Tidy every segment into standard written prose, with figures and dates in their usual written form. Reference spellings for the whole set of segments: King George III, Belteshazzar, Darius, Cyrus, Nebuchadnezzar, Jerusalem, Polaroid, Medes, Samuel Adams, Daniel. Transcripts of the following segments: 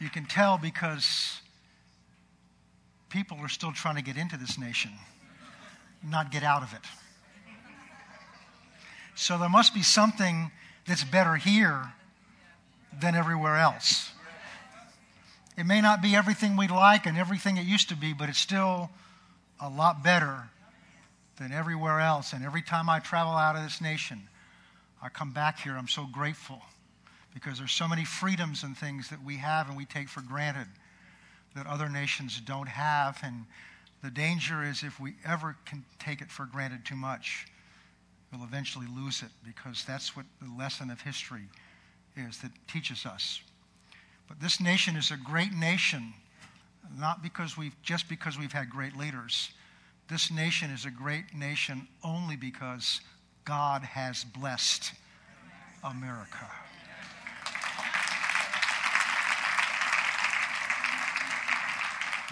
You can tell because people are still trying to get into this nation, not get out of it. So there must be something that's better here than everywhere else. It may not be everything we like and everything it used to be, but it's still a lot better than everywhere else. And every time I travel out of this nation, I come back here, I'm so grateful, because there's so many freedoms and things that we have and we take for granted that other nations don't have. And the danger is if we ever can take it for granted too much, we'll eventually lose it, because that's what the lesson of history is that teaches us. But this nation is a great nation, not because we've had great leaders. This nation is a great nation only because God has blessed America.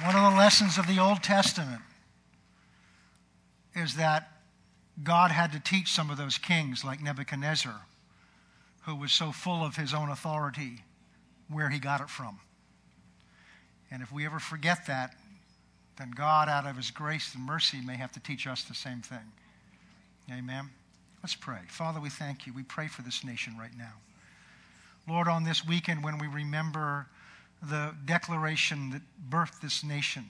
One of the lessons of the Old Testament is that God had to teach some of those kings like Nebuchadnezzar, who was so full of his own authority, where he got it from. And if we ever forget that, then God, out of his grace and mercy, may have to teach us the same thing. Amen? Let's pray. Father, we thank you. We pray for this nation right now. Lord, on this weekend when we remember the declaration that birthed this nation,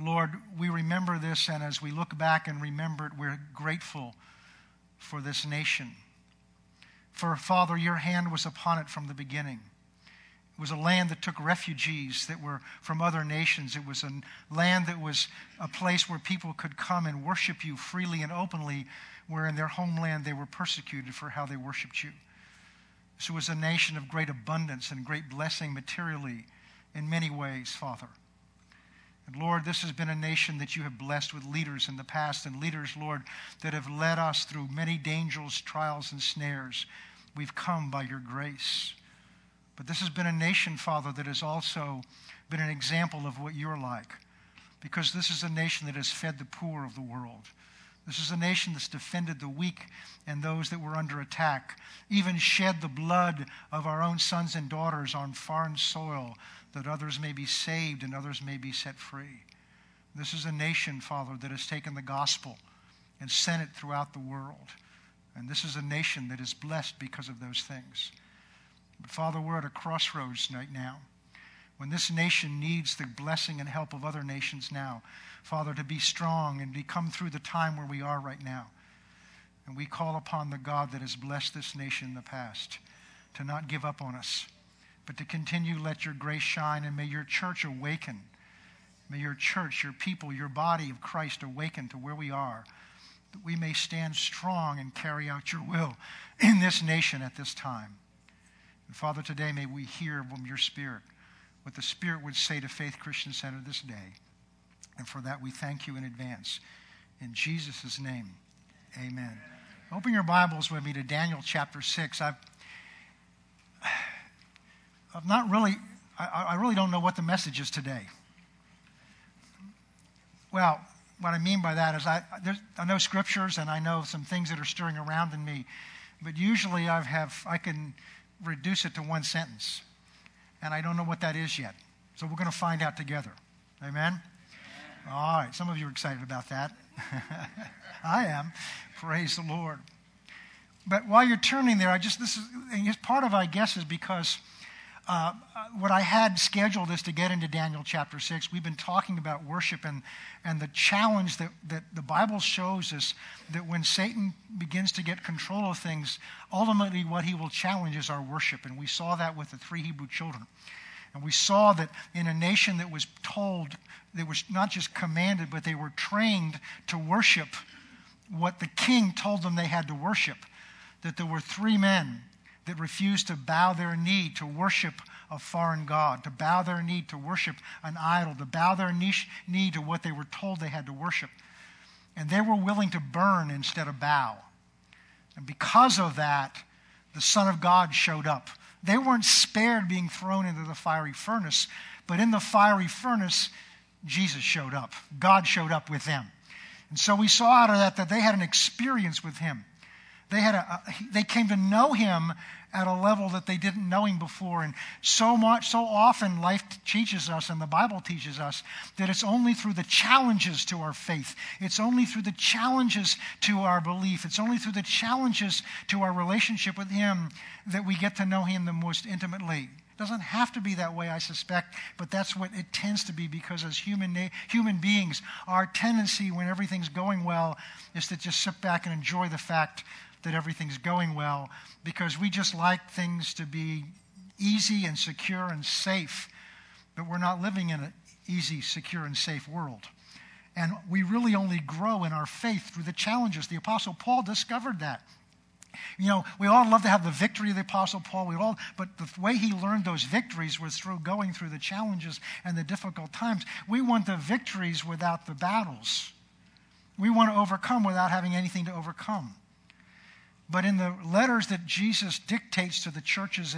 Lord, we remember this, and as we look back and remember it, we're grateful for this nation. For, Father, your hand was upon it from the beginning. It was a land that took refugees that were from other nations. It was a land that was a place where people could come and worship you freely and openly, where in their homeland they were persecuted for how they worshiped you. So it was a nation of great abundance and great blessing materially in many ways, Father. And Lord, this has been a nation that you have blessed with leaders in the past, and leaders, Lord, that have led us through many dangers, trials, and snares. We've come by your grace. But this has been a nation, Father, that has also been an example of what you're like, because this is a nation that has fed the poor of the world. This is a nation that's defended the weak and those that were under attack, even shed the blood of our own sons and daughters on foreign soil, that others may be saved and others may be set free. This is a nation, Father, that has taken the gospel and sent it throughout the world. And this is a nation that is blessed because of those things. But Father, we're at a crossroads right now, when this nation needs the blessing and help of other nations now, Father, to be strong and to come through the time where we are right now. And we call upon the God that has blessed this nation in the past to not give up on us, but to continue, let your grace shine, and may your church awaken. May your church, your people, your body of Christ awaken to where we are, that we may stand strong and carry out your will in this nation at this time. And Father, today may we hear from your Spirit what the Spirit would say to Faith Christian Center this day. And for that, we thank you in advance. In Jesus' name, amen. Open your Bibles with me to Daniel chapter 6. I really don't know what the message is today. Well, what I mean by that is I know scriptures and I know some things that are stirring around in me, but usually I can reduce it to one sentence. And I don't know what that is yet. So we're going to find out together. Amen? All right. Some of you are excited about that. I am. Praise the Lord. But while you're turning there, part of it is because what I had scheduled is to get into Daniel chapter 6. We've been talking about worship and the challenge that the Bible shows us, that when Satan begins to get control of things, ultimately what he will challenge is our worship. And we saw that with the three Hebrew children. And we saw that in a nation that was told, that was not just commanded, but they were trained to worship what the king told them they had to worship, that there were three men that refused to bow their knee to worship a foreign god, to bow their knee to worship an idol, to bow their knee to what they were told they had to worship. And they were willing to burn instead of bow. And because of that, the Son of God showed up. They weren't spared being thrown into the fiery furnace, but in the fiery furnace, Jesus showed up. God showed up with them. And so we saw out of that they had an experience with him. They came to know him at a level that they didn't know him before. And so often life teaches us, and the Bible teaches us, that it's only through the challenges to our faith. It's only through the challenges to our belief. It's only through the challenges to our relationship with him that we get to know him the most intimately. It doesn't have to be that way, I suspect, but that's what it tends to be, because as human beings, our tendency when everything's going well is to just sit back and enjoy the fact that everything's going well, because we just like things to be easy and secure and safe. But we're not living in an easy, secure, and safe world. And we really only grow in our faith through the challenges. The Apostle Paul discovered that. You know, we all love to have the victory of the Apostle Paul. But the way he learned those victories was through going through the challenges and the difficult times. We want the victories without the battles. We want to overcome without having anything to overcome. But in the letters that Jesus dictates to the churches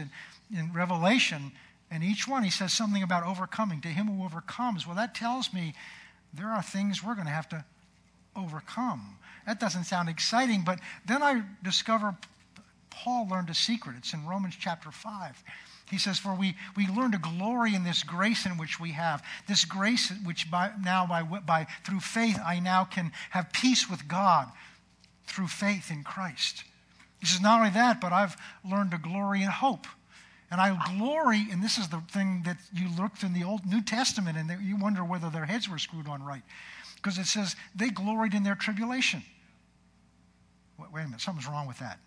in Revelation, in each one he says something about overcoming. To him who overcomes. Well, that tells me there are things we're going to have to overcome. That doesn't sound exciting, but then I discover Paul learned a secret. It's in Romans chapter 5. He says, for we learn to glory in this grace in which we have, this grace which through faith I now can have peace with God through faith in Christ. He says, not only that, but I've learned to glory in hope. And I glory, and this is the thing that you looked in the New Testament and you wonder whether their heads were screwed on right. Because it says they gloried in their tribulation. Wait a minute, something's wrong with that.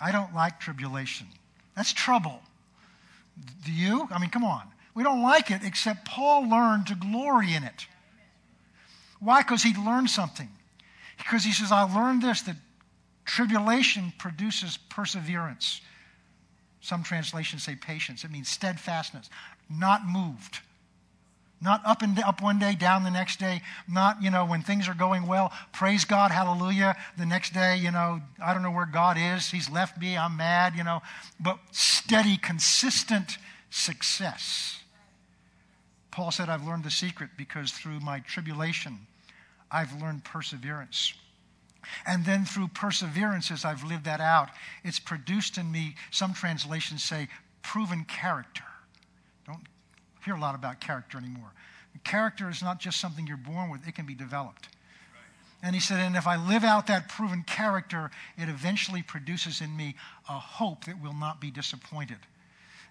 I don't like tribulation. That's trouble. Do you? I mean, come on. We don't like it, except Paul learned to glory in it. Why? Because he learned something. Because he says, I learned this, that tribulation produces perseverance. Some translations say patience. It means steadfastness, not moved. Not up one day, down the next day. Not, when things are going well, praise God, hallelujah. The next day, I don't know where God is. He's left me, I'm mad, But steady, consistent success. Paul said, I've learned the secret, because through my tribulation, I've learned perseverance. And then through perseverance, as I've lived that out, it's produced in me, some translations say, proven character. Don't hear a lot about character anymore. Character is not just something you're born with. It can be developed. Right. And he said, and if I live out that proven character, it eventually produces in me a hope that will not be disappointed.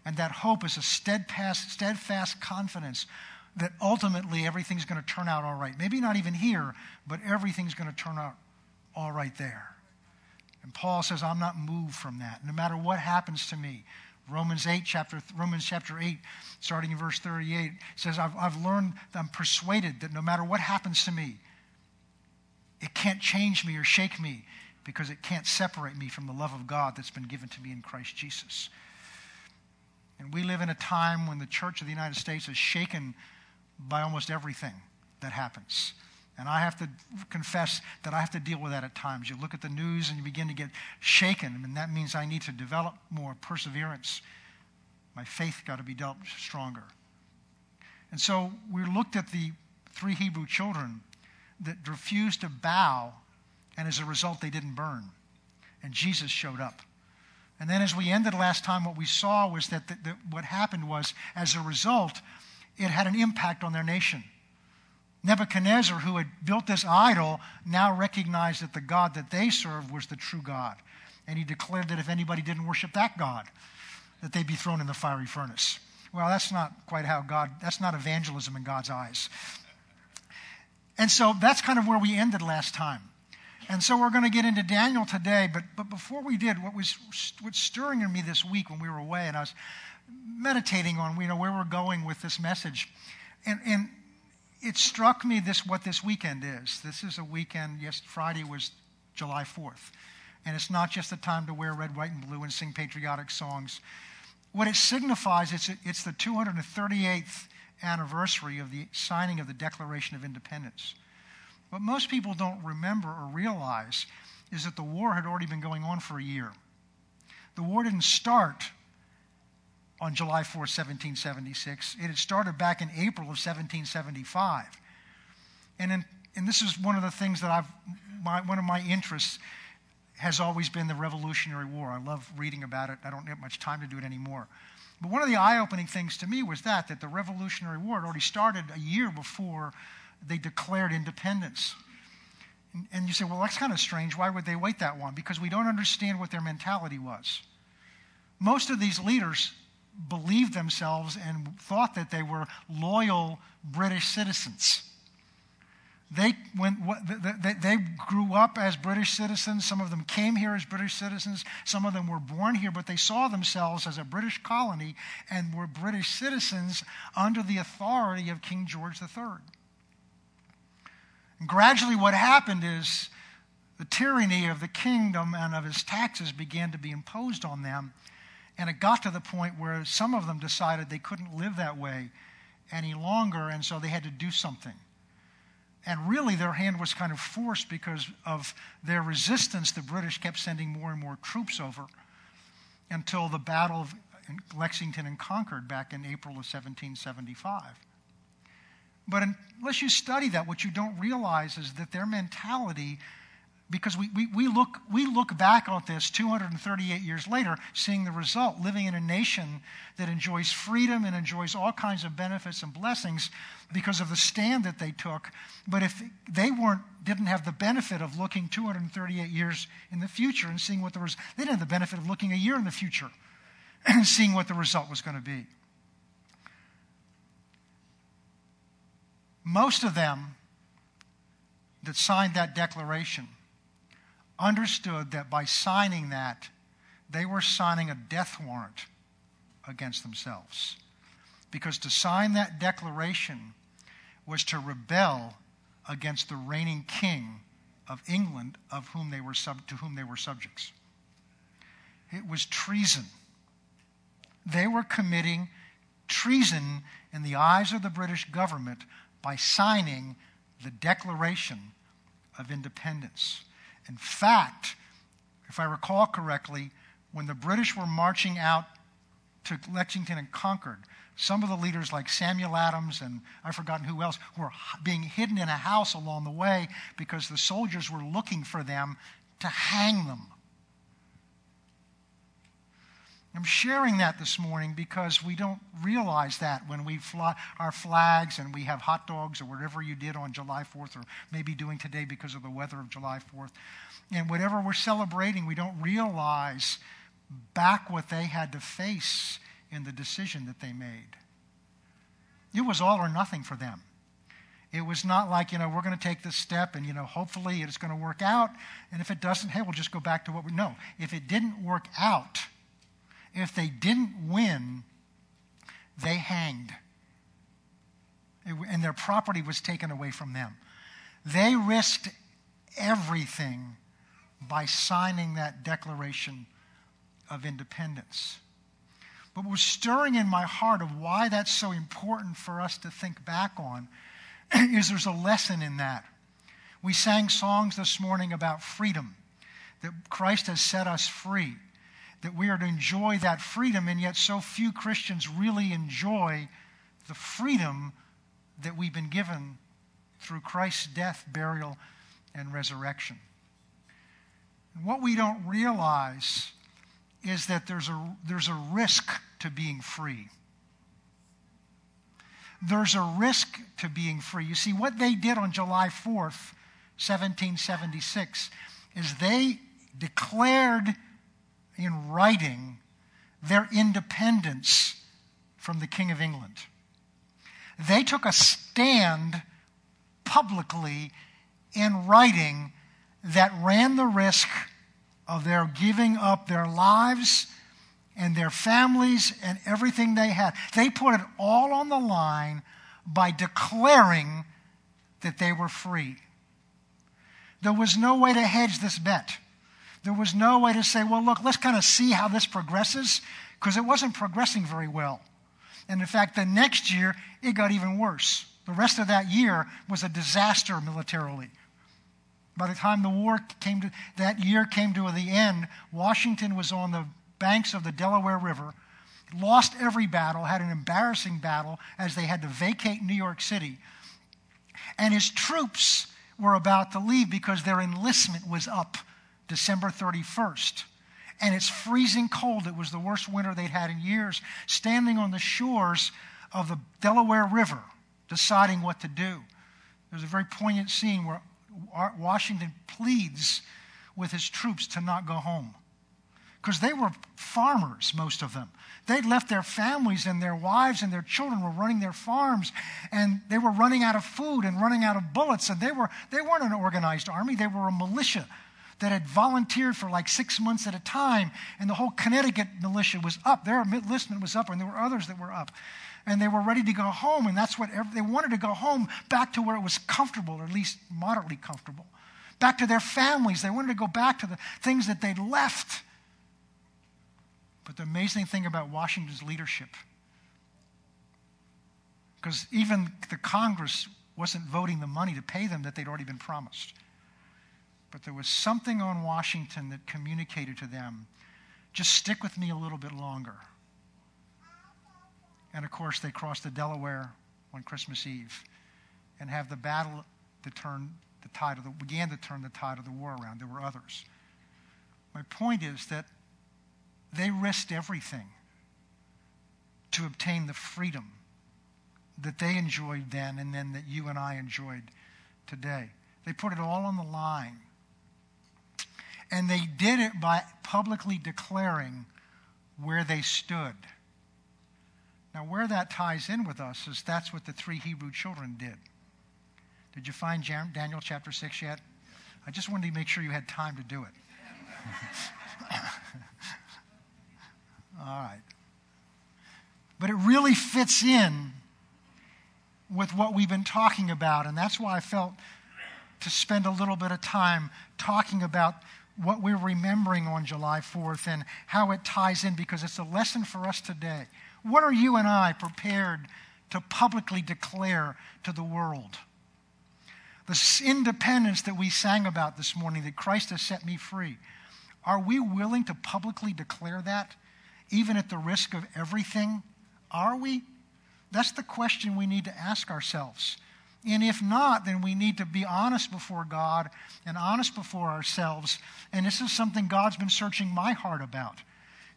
And that hope is a steadfast confidence that ultimately everything's going to turn out all right. Maybe not even here, but everything's going to turn out all right there. And Paul says, I'm not moved from that, no matter what happens to me. Romans chapter 8, starting in verse 38, says, I've learned, I'm persuaded that no matter what happens to me, it can't change me or shake me, because it can't separate me from the love of God that's been given to me in Christ Jesus. And we live in a time when the Church of the United States is shaken by almost everything that happens. And I have to confess that I have to deal with that at times. You look at the news and you begin to get shaken, and that means I need to develop more perseverance. My faith got to be developed stronger. And so we looked at the 3 Hebrew children that refused to bow, and as a result they didn't burn. And Jesus showed up. And then as we ended last time, what we saw was that what happened was, as a result, it had an impact on their nation. Nebuchadnezzar, who had built this idol, now recognized that the God that they served was the true God. And he declared that if anybody didn't worship that God, that they'd be thrown in the fiery furnace. Well, that's not quite how that's not evangelism in God's eyes. And so that's kind of where we ended last time. And so we're going to get into Daniel today, but before we did, what's stirring in me this week when we were away, and I was meditating on where we're going with this message, and it struck me what this weekend is. This is a weekend. Yes, Friday was July 4th, and it's not just a time to wear red, white, and blue and sing patriotic songs. What it signifies is it's the 238th anniversary of the signing of the Declaration of Independence. What most people don't remember or realize is that the war had already been going on for a year. The war didn't start on July 4, 1776. It had started back in April of 1775. And this is one of the things that one of my interests has always been the Revolutionary War. I love reading about it. I don't have much time to do it anymore. But one of the eye-opening things to me was that the Revolutionary War had already started a year before they declared independence. And you say, well, that's kind of strange. Why would they wait that long? Because we don't understand what their mentality was. Most of these leaders believed themselves and thought that they were loyal British citizens. They grew up as British citizens. Some of them came here as British citizens. Some of them were born here, but they saw themselves as a British colony and were British citizens under the authority of King George III. And gradually what happened is the tyranny of the kingdom and of his taxes began to be imposed on them, and it got to the point where some of them decided they couldn't live that way any longer, and so they had to do something. And really their hand was kind of forced because of their resistance. The British kept sending more and more troops over until the Battle of Lexington and Concord back in April of 1775. But unless you study that, what you don't realize is that their mentality, because we look back on this 238 years later, seeing the result, living in a nation that enjoys freedom and enjoys all kinds of benefits and blessings because of the stand that they took. But if they didn't have the benefit of looking 238 years in the future and seeing what the result, they didn't have the benefit of looking a year in the future and seeing what the result was going to be. Most of them that signed that declaration understood that by signing that, they were signing a death warrant against themselves. Because to sign that declaration was to rebel against the reigning king of England, to whom they were subjects. It was treason. They were committing treason in the eyes of the British government by signing the Declaration of Independence. In fact, if I recall correctly, when the British were marching out to Lexington and Concord, some of the leaders like Samuel Adams and I've forgotten who else were being hidden in a house along the way because the soldiers were looking for them to hang them. I'm sharing that this morning because we don't realize that when we fly our flags and we have hot dogs or whatever you did on July 4th or maybe doing today because of the weather of July 4th. And whatever we're celebrating, we don't realize back what they had to face in the decision that they made. It was all or nothing for them. It was not like, we're going to take this step and, hopefully it's going to work out. And if it doesn't, hey, we'll just go back to what we know. If it didn't work out, if they didn't win, they hanged. And their property was taken away from them. They risked everything by signing that Declaration of Independence. But what was stirring in my heart of why that's so important for us to think back on is there's a lesson in that. We sang songs this morning about freedom, that Christ has set us free, that we are to enjoy that freedom, and yet so few Christians really enjoy the freedom that we've been given through Christ's death, burial, and resurrection. And what we don't realize is that there's a risk to being free. There's a risk to being free. You see, what they did on July 4th, 1776, is they declared in writing their independence from the King of England. They took a stand publicly in writing that ran the risk of their giving up their lives and their families and everything they had. They put it all on the line by declaring that they were free. There was no way to hedge this bet. There was no way to say, well, look, let's kind of see how this progresses, because it wasn't progressing very well. And in fact, the next year, it got even worse. The rest of that year was a disaster militarily. By the time the war came to the end, Washington was on the banks of the Delaware River, lost every battle, had an embarrassing battle as they had to vacate New York City. And his troops were about to leave because their enlistment was up December 31st. And it's freezing cold. It was the worst winter they'd had in years, standing on the shores of the Delaware River, deciding what to do. There's a very poignant scene where Washington pleads with his troops to not go home, because they were farmers, most of them. They'd left their families, and their wives and their children were running their farms, and they were running out of food and running out of bullets, and they weren't an organized army. They were a militia that had volunteered for like 6 months at a time, and the whole Connecticut militia was up. Their enlistment was up, and there were others that were up. And they were ready to go home, and that's what they wanted, to go home, back to where it was comfortable, or at least moderately comfortable, back to their families. They wanted to go back to the things that they'd left. But the amazing thing about Washington's leadership, because even the Congress wasn't voting the money to pay them that they'd already been promised, but there was something on Washington that communicated to them, just stick with me a little bit longer. And, of course, they crossed the Delaware on Christmas Eve and have the battle that began to turn the tide of the war around. There were others. My point is that they risked everything to obtain the freedom that they enjoyed then, and then that you and I enjoyed today. They put it all on the line. And they did it by publicly declaring where they stood. Now, where that ties in with us is that's what the three Hebrew children did. Did you find Daniel chapter 6 yet? I just wanted to make sure you had time to do it. All right. But it really fits in with what we've been talking about, and that's why I felt to spend a little bit of time talking about what we're remembering on July 4th and how it ties in, because it's a lesson for us today. What are you and I prepared to publicly declare to the world? This independence that we sang about this morning, that Christ has set me free, are we willing to publicly declare that, even at the risk of everything? Are we? That's the question we need to ask ourselves. And if not, then we need to be honest before God and honest before ourselves. And this is something God's been searching my heart about.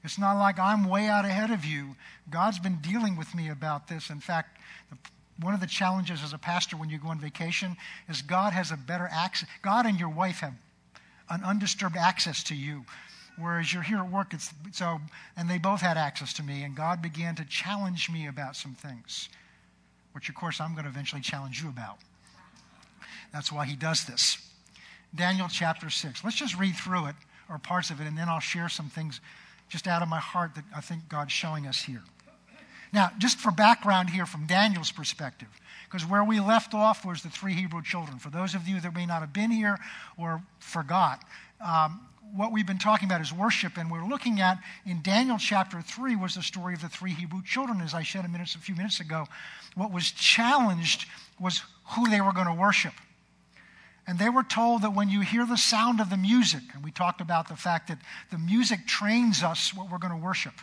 It's not like I'm way out ahead of you. God's been dealing with me about this. In fact, one of the challenges as a pastor when you go on vacation is God has a better access. God and your wife have an undisturbed access to you, whereas you're here at work. And they both had access to me, and God began to challenge me about some things, which, of course, I'm going to eventually challenge you about. That's why he does this. Daniel chapter 6. Let's just read through it, or parts of it, and then I'll share some things just out of my heart that I think God's showing us here. Now, just for background here from Daniel's perspective, because where we left off was the three Hebrew children. For those of you that may not have been here or forgot, what we've been talking about is worship, and we're looking at in Daniel chapter 3 was the story of the three Hebrew children, as I said a few minutes ago. What was challenged was who they were going to worship. And they were told that when you hear the sound of the music, and we talked about the fact that the music trains us what we're going to worship.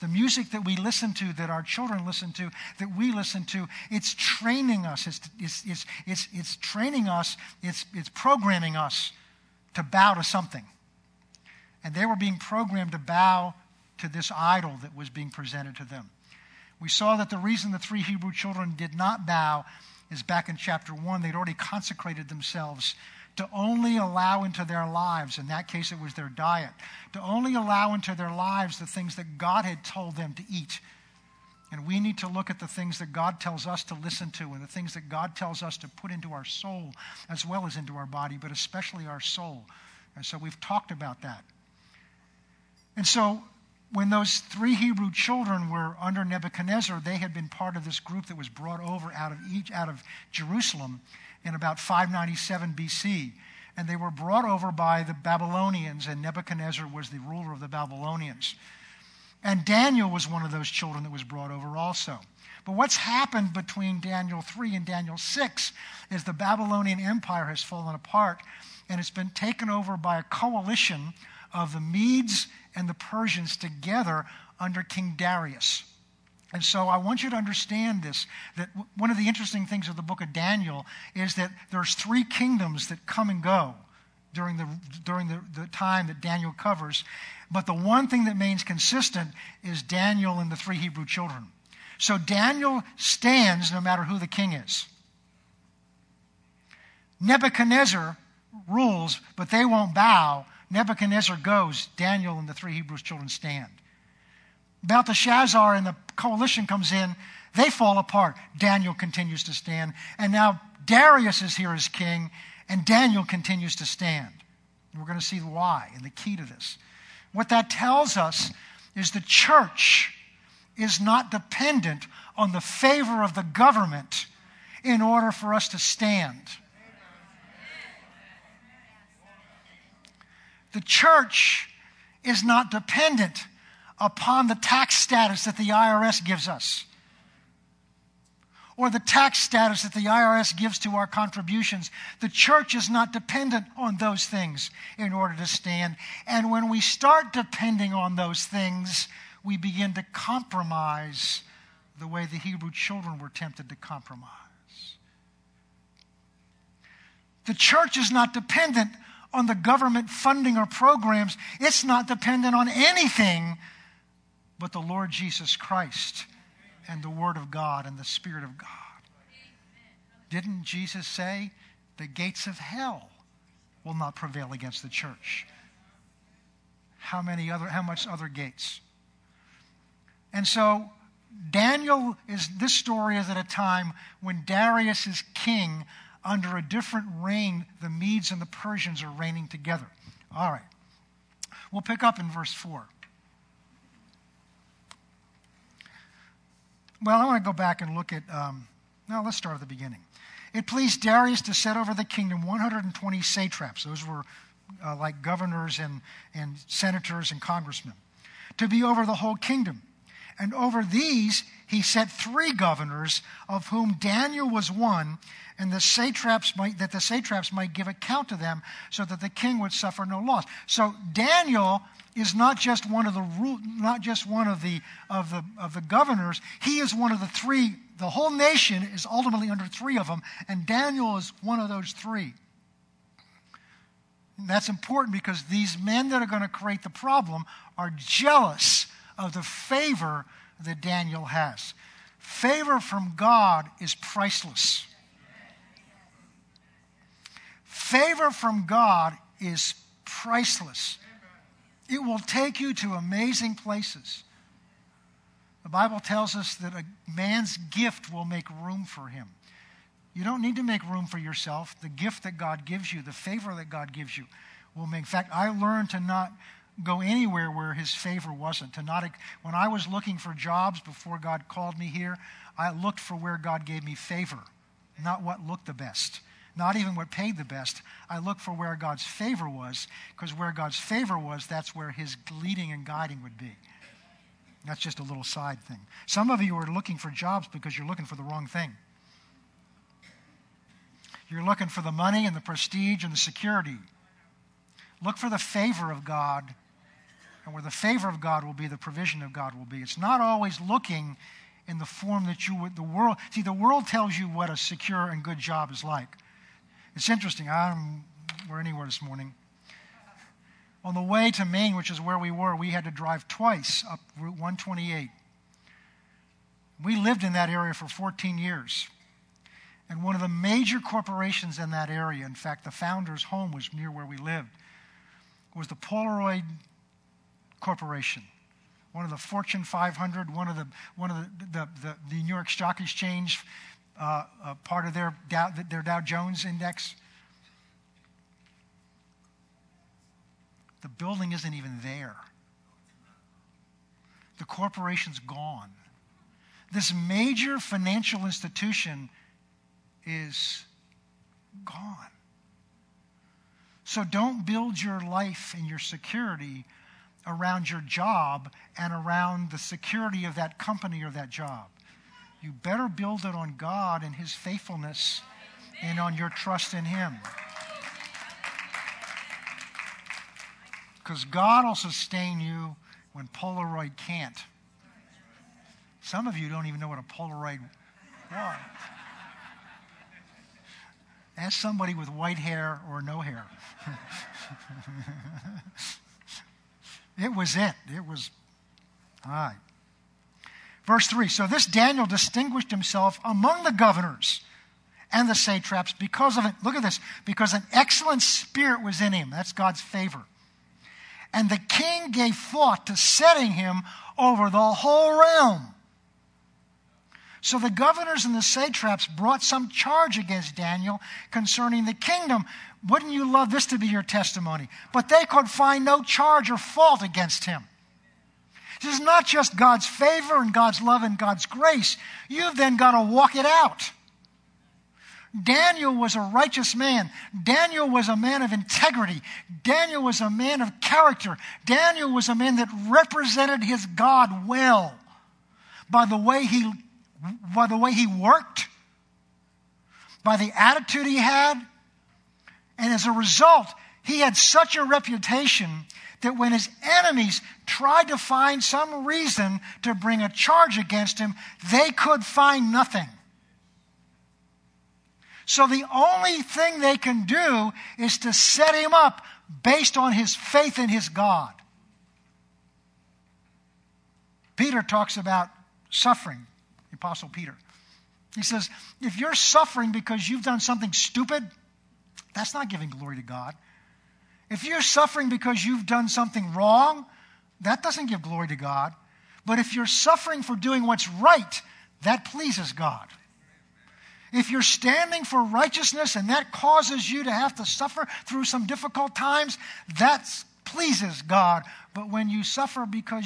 The music that we listen to, that our children listen to, that we listen to, it's training us. It's training us. It's programming us to bow to something. And they were being programmed to bow to this idol that was being presented to them. We saw that the reason the three Hebrew children did not bow is back in chapter 1, they'd already consecrated themselves to only allow into their lives, in that case it was their diet, to only allow into their lives the things that God had told them to eat. And we need to look at the things that God tells us to listen to and the things that God tells us to put into our soul as well as into our body, but especially our soul. And so we've talked about that. And so when those three Hebrew children were under Nebuchadnezzar, they had been part of this group that was brought over out of Jerusalem in about 597 BC. And they were brought over by the Babylonians, and Nebuchadnezzar was the ruler of the Babylonians. And Daniel was one of those children that was brought over also. But what's happened between Daniel 3 and Daniel 6 is the Babylonian Empire has fallen apart, and it's been taken over by a coalition of the Medes and the Persians together under King Darius. And so I want you to understand this, that one of the interesting things of the book of Daniel is that there's three kingdoms that come and go during the time that Daniel covers. But the one thing that remains consistent is Daniel and the three Hebrew children. So Daniel stands no matter who the king is. Nebuchadnezzar rules, but they won't bow. Nebuchadnezzar goes, Daniel and the three Hebrew children stand. Belteshazzar and the coalition comes in, they fall apart. Daniel continues to stand. And now Darius is here as king, and Daniel continues to stand. And we're going to see why and the key to this. What that tells us is the church is not dependent on the favor of the government in order for us to stand. The church is not dependent upon the tax status that the IRS gives us, or the tax status that the IRS gives to our contributions. The church is not dependent on those things in order to stand. And when we start depending on those things, we begin to compromise the way the Hebrew children were tempted to compromise. The church is not dependent on the government funding or programs. It's not dependent on anything but the Lord Jesus Christ and the Word of God and the Spirit of God. Didn't Jesus say the gates of hell will not prevail against the church? How much other gates? And so this story is at a time when Darius is king. Under a different reign, the Medes and the Persians are reigning together. All right. We'll pick up in verse 4. Well, I want to go back and look at... let's start at the beginning. It pleased Darius to set over the kingdom 120 satraps. Those were like governors and senators and congressmen. To be over the whole kingdom. And over these he set three governors, of whom Daniel was one, and the satraps might give account to them, so that the king would suffer no loss. So Daniel is not just one of the governors. He is one of the three. The whole nation is ultimately under three of them, and Daniel is one of those three. And that's important because these men that are going to create the problem are jealous of the favor that Daniel has. Favor from God is priceless. Favor from God is priceless. It will take you to amazing places. The Bible tells us that a man's gift will make room for him. You don't need to make room for yourself. The gift that God gives you, the favor that God gives you, will make. In fact, I learned to not go anywhere where his favor wasn't. When I was looking for jobs before God called me here, I looked for where God gave me favor, not what looked the best, not even what paid the best. I looked for where God's favor was, because where God's favor was, that's where his leading and guiding would be. That's just a little side thing. Some of you are looking for jobs because you're looking for the wrong thing. You're looking for the money and the prestige and the security. Look for the favor of God. And where the favor of God will be, the provision of God will be. It's not always looking in the form that you would, the world. See, the world tells you what a secure and good job is like. It's interesting. We're anywhere this morning. On the way to Maine, which is where we were, we had to drive twice up Route 128. We lived in that area for 14 years. And one of the major corporations in that area, in fact, the founder's home was near where we lived, was the Polaroid Corporation, one of the Fortune 500, one of the New York Stock Exchange, part of their Dow Jones index. The building isn't even there. The corporation's gone. This major financial institution is gone. So don't build your life and your security around your job and around the security of that company or that job. You better build it on God and his faithfulness. Amen. And on your trust in him. Because God will sustain you when Polaroid can't. Some of you don't even know what a Polaroid was. Ask somebody with white hair or no hair. All right. Verse 3, so this Daniel distinguished himself among the governors and the satraps because of it. Look at this. Because an excellent spirit was in him. That's God's favor. And the king gave thought to setting him over the whole realm. So the governors and the satraps brought some charge against Daniel concerning the kingdom. Wouldn't you love this to be your testimony? But they could find no charge or fault against him. This is not just God's favor and God's love and God's grace. You've then got to walk it out. Daniel was a righteous man. Daniel was a man of integrity. Daniel was a man of character. Daniel was a man that represented his God well by the way he worked, by the attitude he had. And as a result, he had such a reputation that when his enemies tried to find some reason to bring a charge against him, they could find nothing. So the only thing they can do is to set him up based on his faith in his God. Peter talks about suffering, the Apostle Peter. He says, if you're suffering because you've done something stupid, that's not giving glory to God. If you're suffering because you've done something wrong, that doesn't give glory to God. But if you're suffering for doing what's right, that pleases God. If you're standing for righteousness and that causes you to have to suffer through some difficult times, that pleases God. But when you suffer because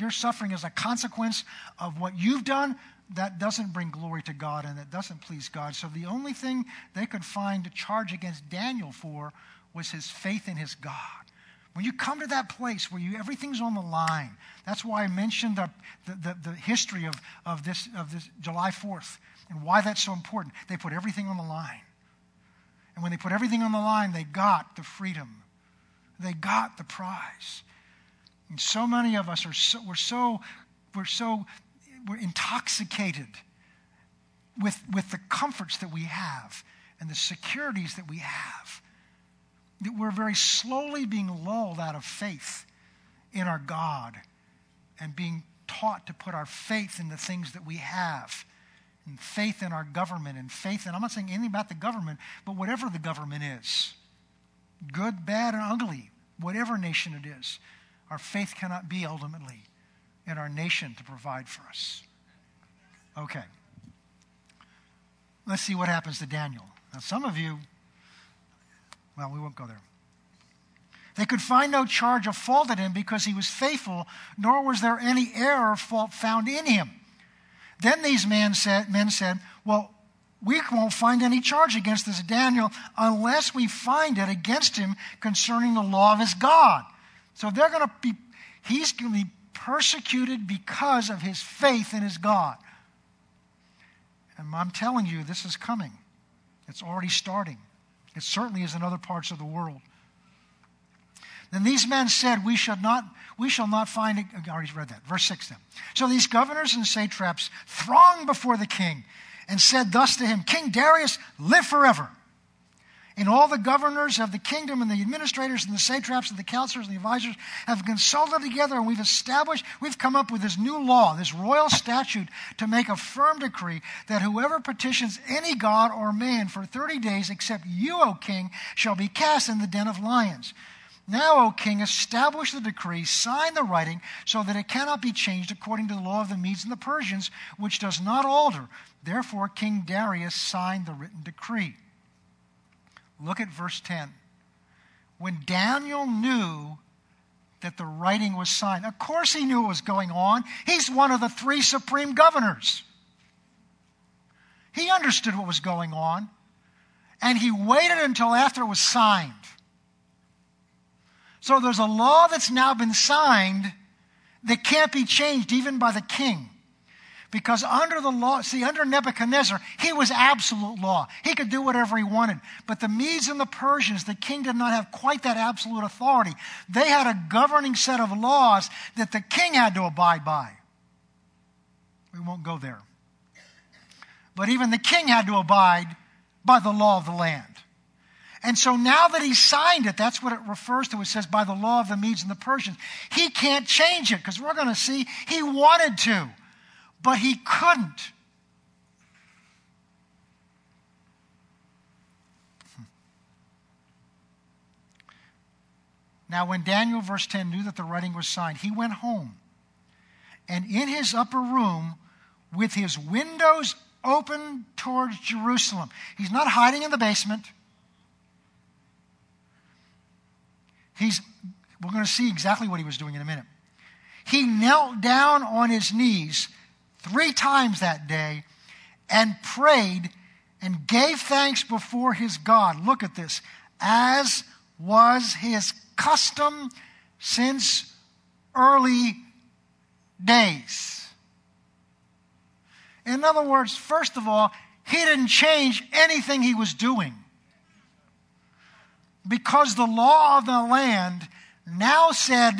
your suffering is a consequence of what you've done, that doesn't bring glory to God and that doesn't please God. So the only thing they could find to charge against Daniel for was his faith in his God. When you come to that place where everything's on the line, that's why I mentioned the history of this July 4th and why that's so important. They put everything on the line. And when they put everything on the line, they got the freedom. They got the prize. And so many of us we're intoxicated with the comforts that we have and the securities that we have, that we're very slowly being lulled out of faith in our God and being taught to put our faith in the things that we have, and faith in our government, and faith in, I'm not saying anything about the government, but whatever the government is, good, bad, and ugly, whatever nation it is, our faith cannot be ultimately in our nation to provide for us. Okay. Let's see what happens to Daniel. Now, some of you, well, we won't go there. They could find no charge of fault at him because he was faithful, nor was there any error or fault found in him. Then these men said, well, we won't find any charge against this Daniel unless we find it against him concerning the law of his God. So he's going to be persecuted because of his faith in his God. And I'm telling you, this is coming. It's already starting. It certainly is in other parts of the world. Then these men said, we shall not find it. I already read that. Verse 6 then. So these governors and satraps thronged before the king and said thus to him, King Darius, live forever. And all the governors of the kingdom and the administrators and the satraps and the counselors and the advisors have consulted together, and we've come up with this new law, this royal statute, to make a firm decree that whoever petitions any god or man for 30 days except you, O king, shall be cast in the den of lions. Now, O king, establish the decree, sign the writing, so that it cannot be changed according to the law of the Medes and the Persians, which does not alter. Therefore, King Darius signed the written decree. Look at verse 10. When Daniel knew that the writing was signed, of course he knew what was going on. He's one of the three supreme governors. He understood what was going on, and he waited until after it was signed. So there's a law that's now been signed that can't be changed even by the king. Because under the law, under Nebuchadnezzar, he was absolute law. He could do whatever he wanted. But the Medes and the Persians, the king did not have quite that absolute authority. They had a governing set of laws that the king had to abide by. We won't go there. But even the king had to abide by the law of the land. And so now that he signed it, that's what it refers to. It says by the law of the Medes and the Persians. He can't change it, because we're going to see he wanted to, but he couldn't. Now, when Daniel, verse 10, knew that the writing was signed, he went home, and in his upper room, with his windows open towards Jerusalem. He's not hiding in the basement. We're going to see exactly what he was doing in a minute. He knelt down on his knees 3 times that day and prayed and gave thanks before his God. Look at this. As was his custom since early days. In other words, first of all, he didn't change anything he was doing, because the law of the land now said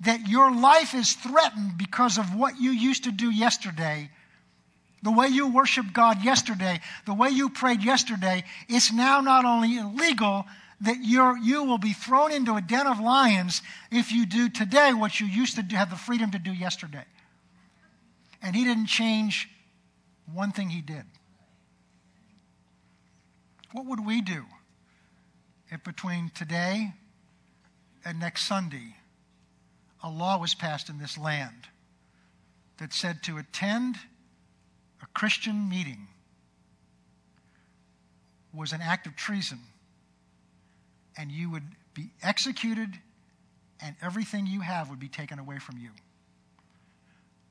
that your life is threatened because of what you used to do yesterday. The way you worshiped God yesterday, the way you prayed yesterday, it's now not only illegal, that you will be thrown into a den of lions if you do today what you used to do, have the freedom to do yesterday. And he didn't change one thing he did. What would we do if between today and next Sunday a law was passed in this land that said to attend a Christian meeting was an act of treason, and you would be executed, and everything you have would be taken away from you?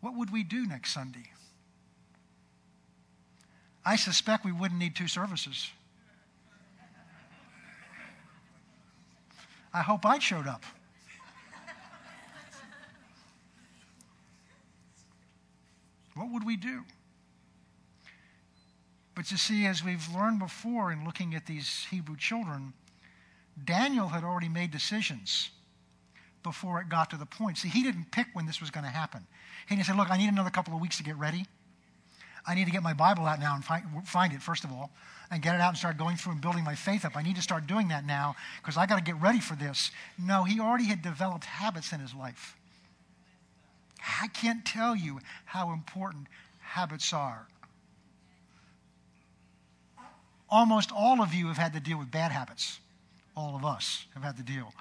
What would we do next Sunday? I suspect we wouldn't need 2 services. I hope I showed up. What would we do? But you see, as we've learned before in looking at these Hebrew children, Daniel had already made decisions before it got to the point. See, he didn't pick when this was going to happen. He didn't say, look, I need another couple of weeks to get ready. I need to get my Bible out now and find it, first of all, and get it out and start going through and building my faith up. I need to start doing that now because I got to get ready for this. No, he already had developed habits in his life. I can't tell you how important habits are. Almost all of you have had to deal with bad habits. All of us have had to deal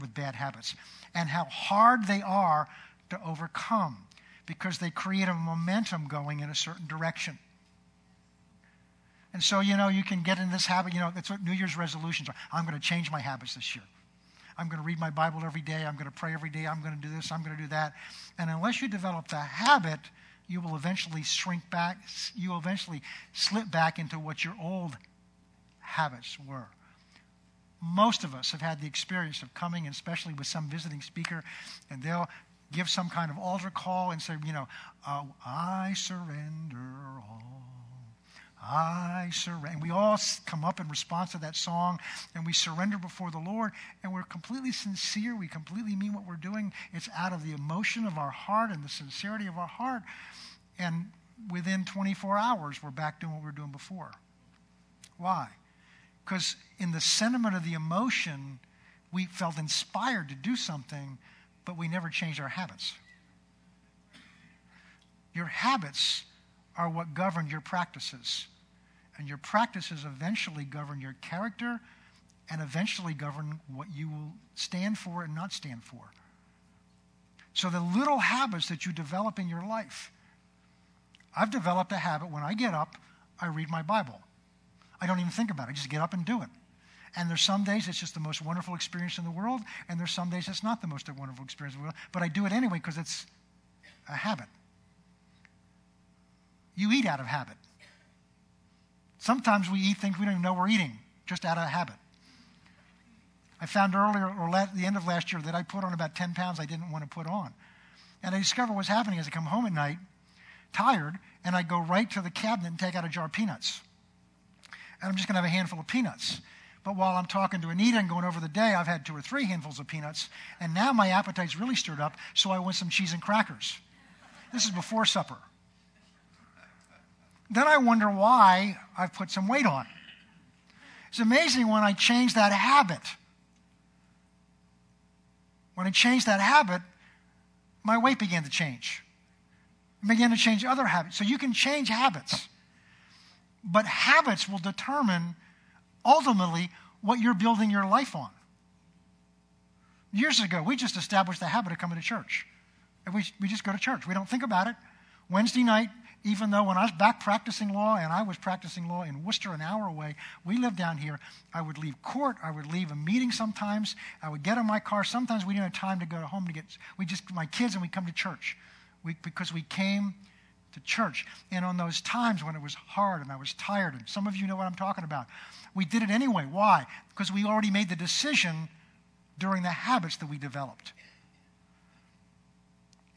with bad habits, and how hard they are to overcome because they create a momentum going in a certain direction. And so, you can get in this habit. That's what New Year's resolutions are. I'm going to change my habits this year. I'm going to read my Bible every day. I'm going to pray every day. I'm going to do this. I'm going to do that. And unless you develop the habit, you will eventually shrink back. You will eventually slip back into what your old habits were. Most of us have had the experience of coming, especially with some visiting speaker, and they'll give some kind of altar call and say, I surrender all. I surrender. And we all come up in response to that song, and we surrender before the Lord, and we're completely sincere. We completely mean what we're doing. It's out of the emotion of our heart and the sincerity of our heart. And within 24 hours, we're back doing what we were doing before. Why? Because in the sentiment of the emotion, we felt inspired to do something, but we never changed our habits. Your habits are what govern your practices, and your practices eventually govern your character and eventually govern what you will stand for and not stand for. So the little habits that you develop in your life. I've developed a habit: when I get up, I read my Bible. I don't even think about it. I just get up and do it. And there's some days it's just the most wonderful experience in the world, and there's some days it's not the most wonderful experience in the world, but I do it anyway because it's a habit. You eat out of habit. Sometimes we eat things we don't even know we're eating, just out of habit. I found earlier, or at the end of last year, that I put on about 10 pounds I didn't want to put on. And I discovered what's happening is I come home at night, tired, and I go right to the cabinet and take out a jar of peanuts. And I'm just going to have a handful of peanuts. But while I'm talking to Anita and going over the day, I've had 2 or 3 handfuls of peanuts, and now my appetite's really stirred up, so I want some cheese and crackers. This is before supper. Then I wonder why I've put some weight on. It's amazing when I changed that habit. When I changed that habit, my weight began to change. I began to change other habits. So you can change habits. But habits will determine, ultimately, what you're building your life on. Years ago, we just established the habit of coming to church. We just go to church. We don't think about it. Wednesday night, even though when I was back practicing law, and I was practicing law in Worcester an hour away, we lived down here, I would leave court, I would leave a meeting sometimes, I would get in my car. Sometimes we didn't have time to go home to get, we just, my kids, and we come to church. Because we came to church. And on those times when it was hard and I was tired, and some of you know what I'm talking about, we did it anyway. Why? Because we already made the decision during the habits that we developed.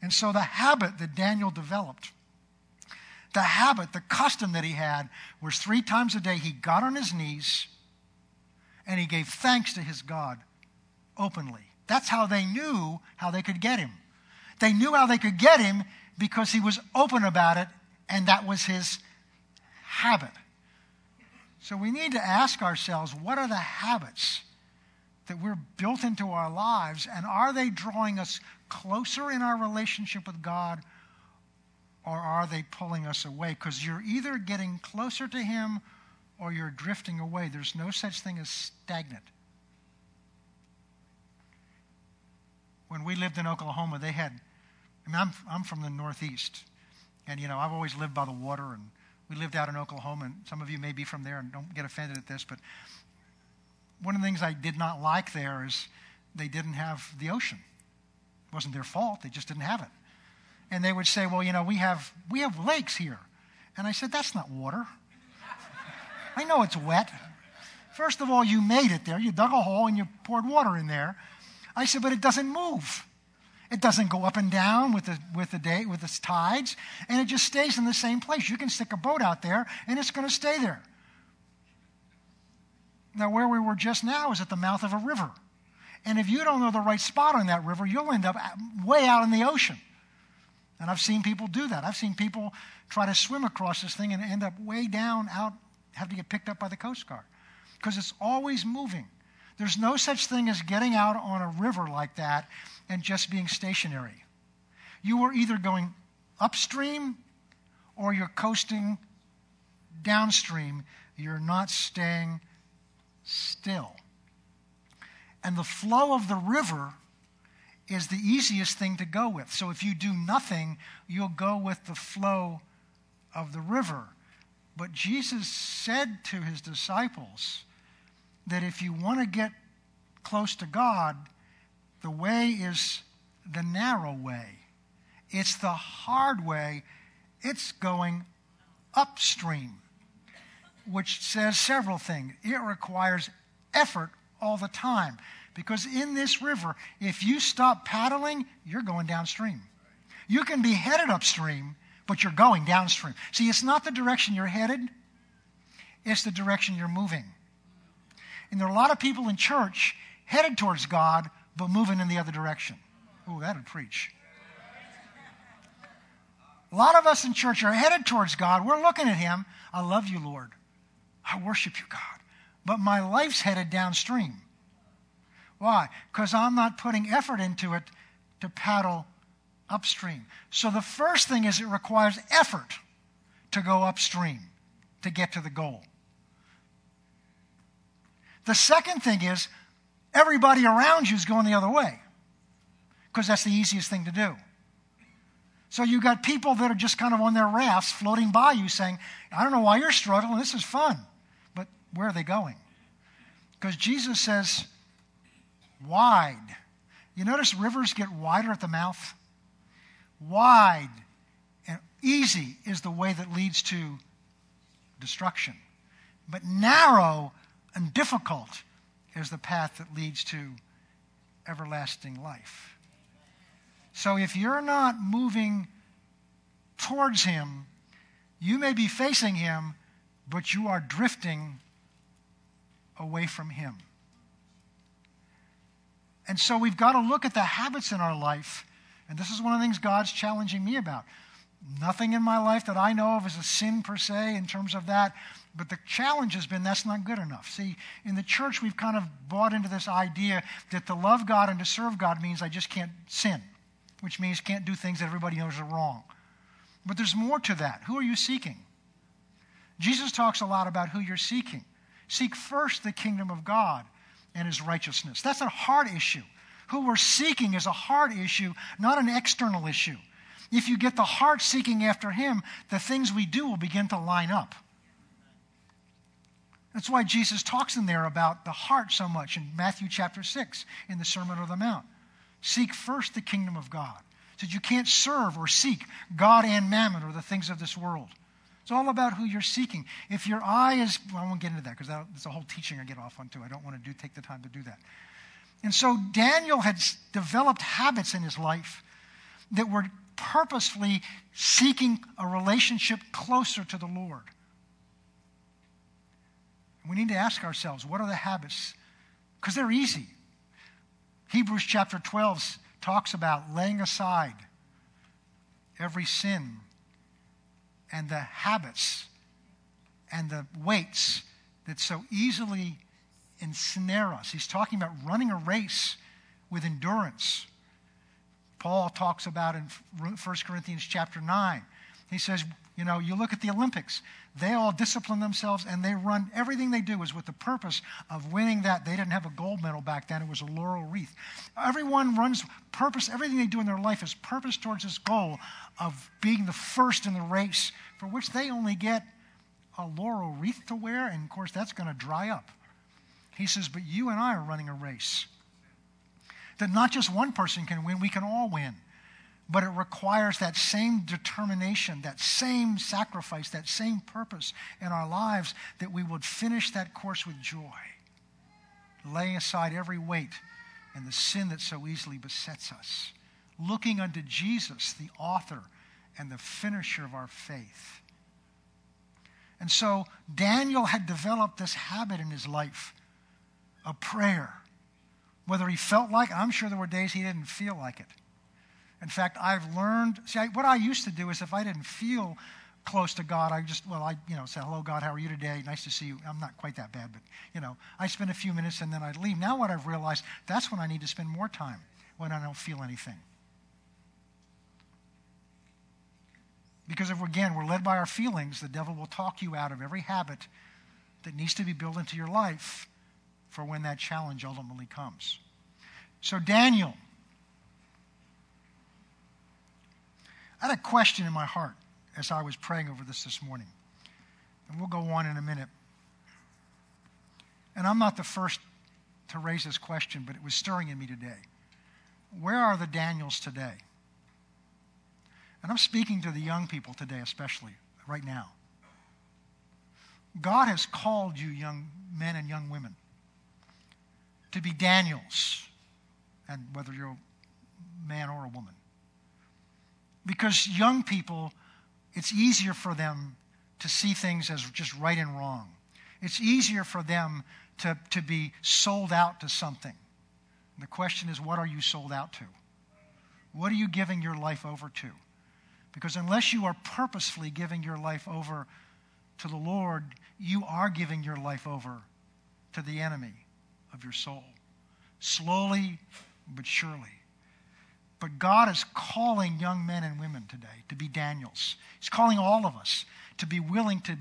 And so the habit that Daniel developed, the habit, the custom that he had, was 3 times a day he got on his knees and he gave thanks to his God openly. That's how they knew how they could get him. They knew how they could get him because he was open about it, and that was his habit. So we need to ask ourselves, what are the habits that we're built into our lives, and are they drawing us closer in our relationship with God, or are they pulling us away? Because you're either getting closer to him or you're drifting away. There's no such thing as stagnant. When we lived in Oklahoma, they had, I mean, I'm from the Northeast, and, you know, I've always lived by the water, and we lived out in Oklahoma, and some of you may be from there, and don't get offended at this, but one of the things I did not like there is they didn't have the ocean. It wasn't their fault. They just didn't have it. And they would say, well, you know, we have lakes here. And I said, that's not water. I know it's wet. First of all, you made it there. You dug a hole and you poured water in there. I said, but it doesn't move. It doesn't go up and down with its tides, and it just stays in the same place. You can stick a boat out there, and it's going to stay there. Now, where we were just now is at the mouth of a river. And if you don't know the right spot on that river, you'll end up way out in the ocean. And I've seen people do that. I've seen people try to swim across this thing and end up way down out, have to get picked up by the Coast Guard because it's always moving. There's no such thing as getting out on a river like that and just being stationary. You are either going upstream or you're coasting downstream. You're not staying still. And the flow of the river is the easiest thing to go with. So if you do nothing, you'll go with the flow of the river. But Jesus said to his disciples that if you want to get close to God, the way is the narrow way. It's the hard way. It's going upstream, which says several things. It requires effort all the time, because in this river, if you stop paddling, you're going downstream. You can be headed upstream, but you're going downstream. See, it's not the direction you're headed, it's the direction you're moving. And there are a lot of people in church headed towards God, but moving in the other direction. Ooh, that'll preach. A lot of us in church are headed towards God. We're looking at him. I love you, Lord. I worship you, God. But my life's headed downstream. Why? Because I'm not putting effort into it to paddle upstream. So the first thing is it requires effort to go upstream to get to the goal. The second thing is everybody around you is going the other way because that's the easiest thing to do. So you've got people that are just kind of on their rafts floating by you saying, I don't know why you're struggling. This is fun. But where are they going? Because Jesus says, wide. You notice rivers get wider at the mouth? Wide and easy is the way that leads to destruction. But narrow and difficult is the path that leads to everlasting life. So if you're not moving towards him, you may be facing him, but you are drifting away from him. And so we've got to look at the habits in our life, and this is one of the things God's challenging me about. Nothing in my life that I know of is a sin per se in terms of that, but the challenge has been that's not good enough. See, in the church, we've kind of bought into this idea that to love God and to serve God means I just can't sin, which means can't do things that everybody knows are wrong. But there's more to that. Who are you seeking? Jesus talks a lot about who you're seeking. Seek first the kingdom of God and his righteousness. That's a heart issue. Who we're seeking is a heart issue, not an external issue. If you get the heart seeking after him, the things we do will begin to line up. That's why Jesus talks in there about the heart so much in Matthew chapter 6 in the Sermon on the Mount. Seek first the kingdom of God. He said you can't serve or seek God and mammon or the things of this world. It's all about who you're seeking. If your eye is, well, I won't get into that because that's a whole teaching I get off on too. I don't want to take the time to do that. And so Daniel had developed habits in his life that were purposefully seeking a relationship closer to the Lord. We need to ask ourselves, what are the habits? Because they're easy. Hebrews chapter 12 talks about laying aside every sin and the habits and the weights that so easily ensnare us. He's talking about running a race with endurance. Paul talks about in 1 Corinthians chapter 9. He says, you know, you look at the Olympics. They all discipline themselves and they run. Everything they do is with the purpose of winning that. They didn't have a gold medal back then. It was a laurel wreath. Everyone runs purpose. Everything they do in their life is purpose towards this goal of being the first in the race, for which they only get a laurel wreath to wear. And, of course, that's going to dry up. He says, but you and I are running a race that not just one person can win. We can all win. But it requires that same determination, that same sacrifice, that same purpose in our lives that we would finish that course with joy, laying aside every weight and the sin that so easily besets us, looking unto Jesus, the author and the finisher of our faith. And so Daniel had developed this habit in his life of prayer, whether he felt like it. I'm sure there were days he didn't feel like it. In fact, I've learned, what I used to do is if I didn't feel close to God, I say, hello, God, how are you today? Nice to see you. I'm not quite that bad, but, I spend a few minutes and then I leave. Now what I've realized, that's when I need to spend more time, when I don't feel anything. Because if, again, we're led by our feelings, the devil will talk you out of every habit that needs to be built into your life for when that challenge ultimately comes. So Daniel, I had a question in my heart as I was praying over this morning. And we'll go on in a minute. And I'm not the first to raise this question, but it was stirring in me today. Where are the Daniels today? And I'm speaking to the young people today, especially right now. God has called you, young men and young women, to be Daniels, and whether you're a man or a woman. Because young people, it's easier for them to see things as just right and wrong. It's easier for them to be sold out to something. And the question is, what are you sold out to? What are you giving your life over to? Because unless you are purposefully giving your life over to the Lord, you are giving your life over to the enemy of your soul. Slowly but surely. But God is calling young men and women today to be Daniels. He's calling all of us to be willing to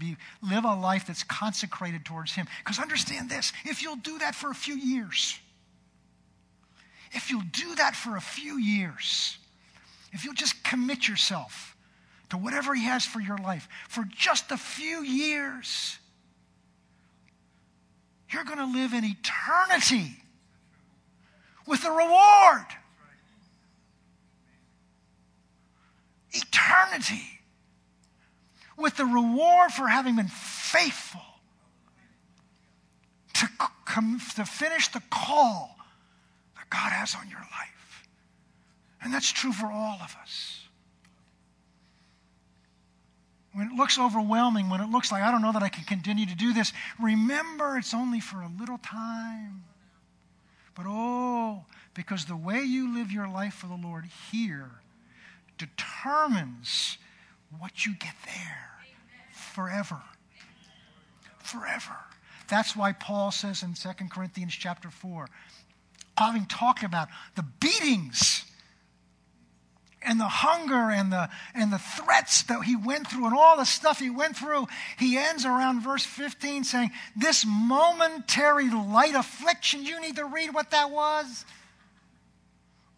live a life that's consecrated towards him. Because understand this, if you'll do that for a few years, if you'll just commit yourself to whatever he has for your life for just a few years, you're going to live in eternity with a reward. Eternity with the reward for having been faithful to finish the call that God has on your life. And that's true for all of us. When it looks overwhelming, when it looks like, I don't know that I can continue to do this, remember it's only for a little time. But because the way you live your life for the Lord here determines what you get there. Forever. Forever. That's why Paul says in 2 Corinthians chapter 4, having talked about the beatings and the hunger and the threats that he went through and all the stuff he went through, he ends around verse 15 saying, this momentary light affliction, you need to read what that was.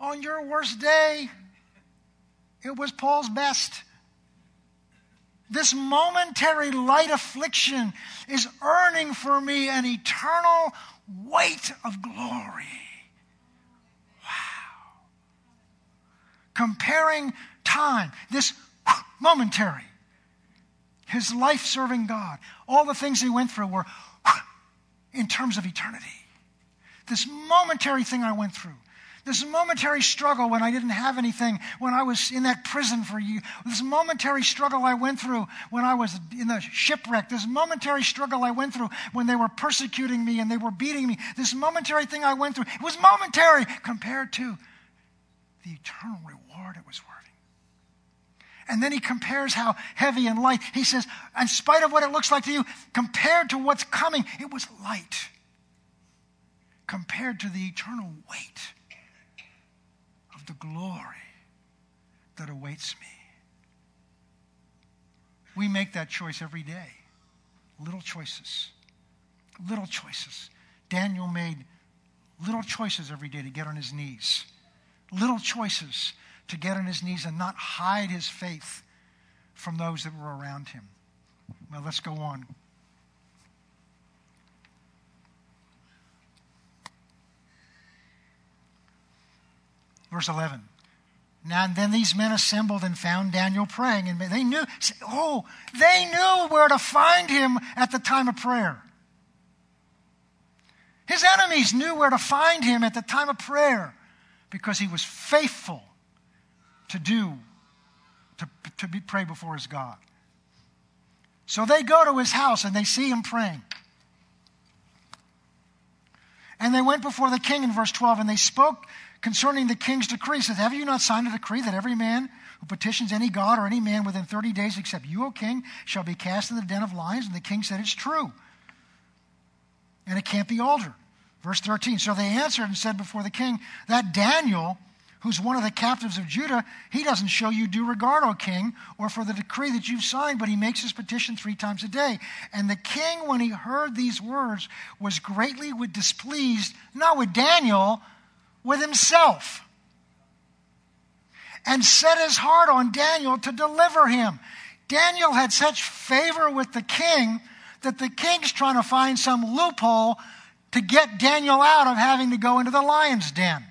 On your worst day, it was Paul's best. This momentary light affliction is earning for me an eternal weight of glory. Wow. Comparing time, this momentary, his life serving God, all the things he went through were in terms of eternity. This momentary thing I went through, this momentary struggle when I didn't have anything, when I was in that prison for you, this momentary struggle I went through when I was in the shipwreck, this momentary struggle I went through when they were persecuting me and they were beating me, this momentary thing I went through, it was momentary compared to the eternal reward it was worth. And then he compares how heavy and light. He says, in spite of what it looks like to you, compared to what's coming, it was light compared to the eternal weight of the glory that awaits me. We make that choice every day. Little choices. Little choices. Daniel made little choices every day to get on his knees. Little choices to get on his knees and not hide his faith from those that were around him. Well, let's go on. Verse 11. Now and then these men assembled and found Daniel praying. And they knew, they knew where to find him at the time of prayer. His enemies knew where to find him at the time of prayer because he was faithful to pray before his God. So they go to his house and they see him praying. And they went before the king in verse 12 and they spoke concerning the king's decree. He says, have you not signed a decree that every man who petitions any god or any man within 30 days except you, O king, shall be cast in the den of lions? And the king said, it's true. And it can't be altered. Verse 13. So they answered and said before the king, that Daniel, who's one of the captives of Judah, he doesn't show you due regard, O king, or for the decree that you've signed, but he makes his petition 3 times a day. And the king, when he heard these words, was greatly displeased, not with Daniel, with himself, and set his heart on Daniel to deliver him. Daniel had such favor with the king that the king's trying to find some loophole to get Daniel out of having to go into the lion's den.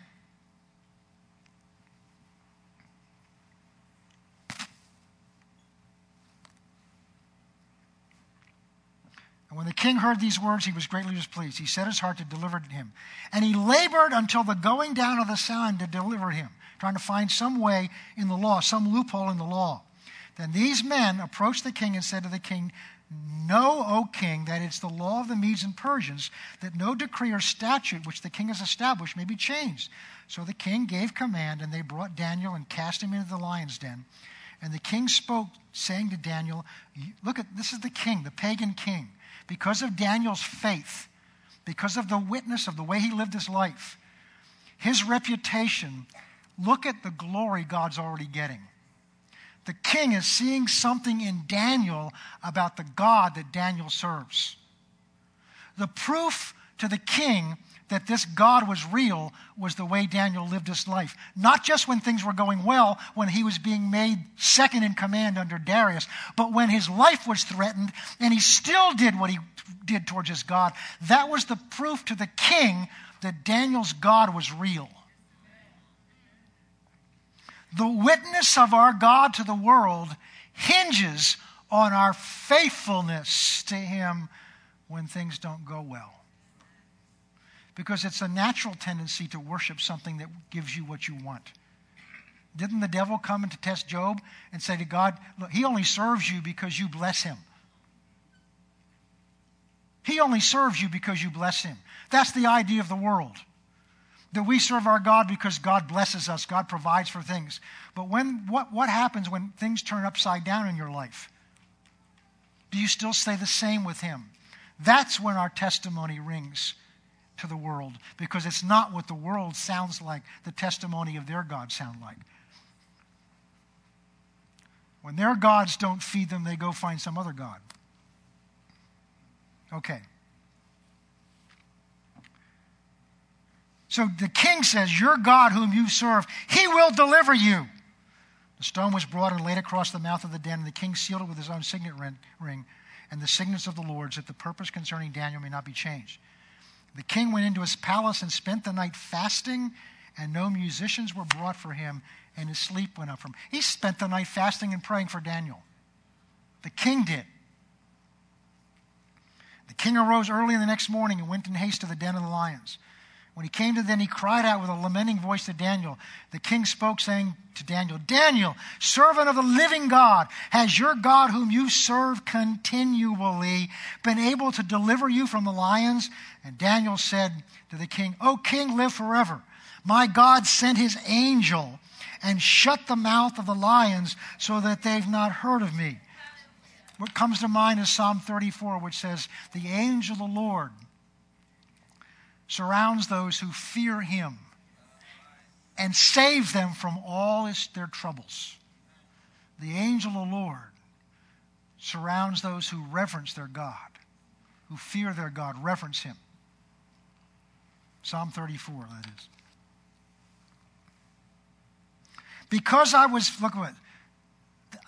When the king heard these words, he was greatly displeased. He set his heart to deliver him. And he labored until the going down of the sun to deliver him, trying to find some way in the law, some loophole in the law. Then these men approached the king and said to the king, know, O king, that it's the law of the Medes and Persians that no decree or statute which the king has established may be changed. So the king gave command, and they brought Daniel and cast him into the lion's den. And the king spoke, saying to Daniel, look at this, is the king, the pagan king. Because of Daniel's faith, because of the witness of the way he lived his life, his reputation, look at the glory God's already getting. The king is seeing something in Daniel about the God that Daniel serves. The proof to the king that this God was real was the way Daniel lived his life. Not just when things were going well, when he was being made second in command under Darius, but when his life was threatened and he still did what he did towards his God. That was the proof to the king that Daniel's God was real. The witness of our God to the world hinges on our faithfulness to him when things don't go well. Because it's a natural tendency to worship something that gives you what you want. Didn't the devil come in to test Job and say to God, look, he only serves you because you bless him. He only serves you because you bless him. That's the idea of the world. that we serve our God because God blesses us, God provides for things. But what happens when things turn upside down in your life? Do you still stay the same with Him? That's when our testimony rings to the world, because it's not what the world sounds like, the testimony of their God sound like. When their gods don't feed them, they go find some other god. Okay. So the king says, your God whom you serve, He will deliver you. The stone was brought and laid across the mouth of the den, and the king sealed it with his own signet ring, and the signets of the Lord's, that the purpose concerning Daniel may not be changed. The king went into his palace and spent the night fasting, and no musicians were brought for him, and his sleep went up from him. He spent the night fasting and praying for Daniel. The king did. The king arose early in the next morning and went in haste to the den of the lions. When he came to the den, he cried out with a lamenting voice to Daniel. The king spoke, saying to Daniel, Daniel, servant of the living God, has your God whom you serve continually been able to deliver you from the lions? And Daniel said to the king, O king, live forever. My God sent His angel and shut the mouth of the lions so that they've not heard of me. What comes to mind is Psalm 34, which says, the angel of the Lord surrounds those who fear Him and saves them from all their troubles. The angel of the Lord surrounds those who reverence their God, who fear their God, reverence Him. Psalm 34, that is. Because I was, look at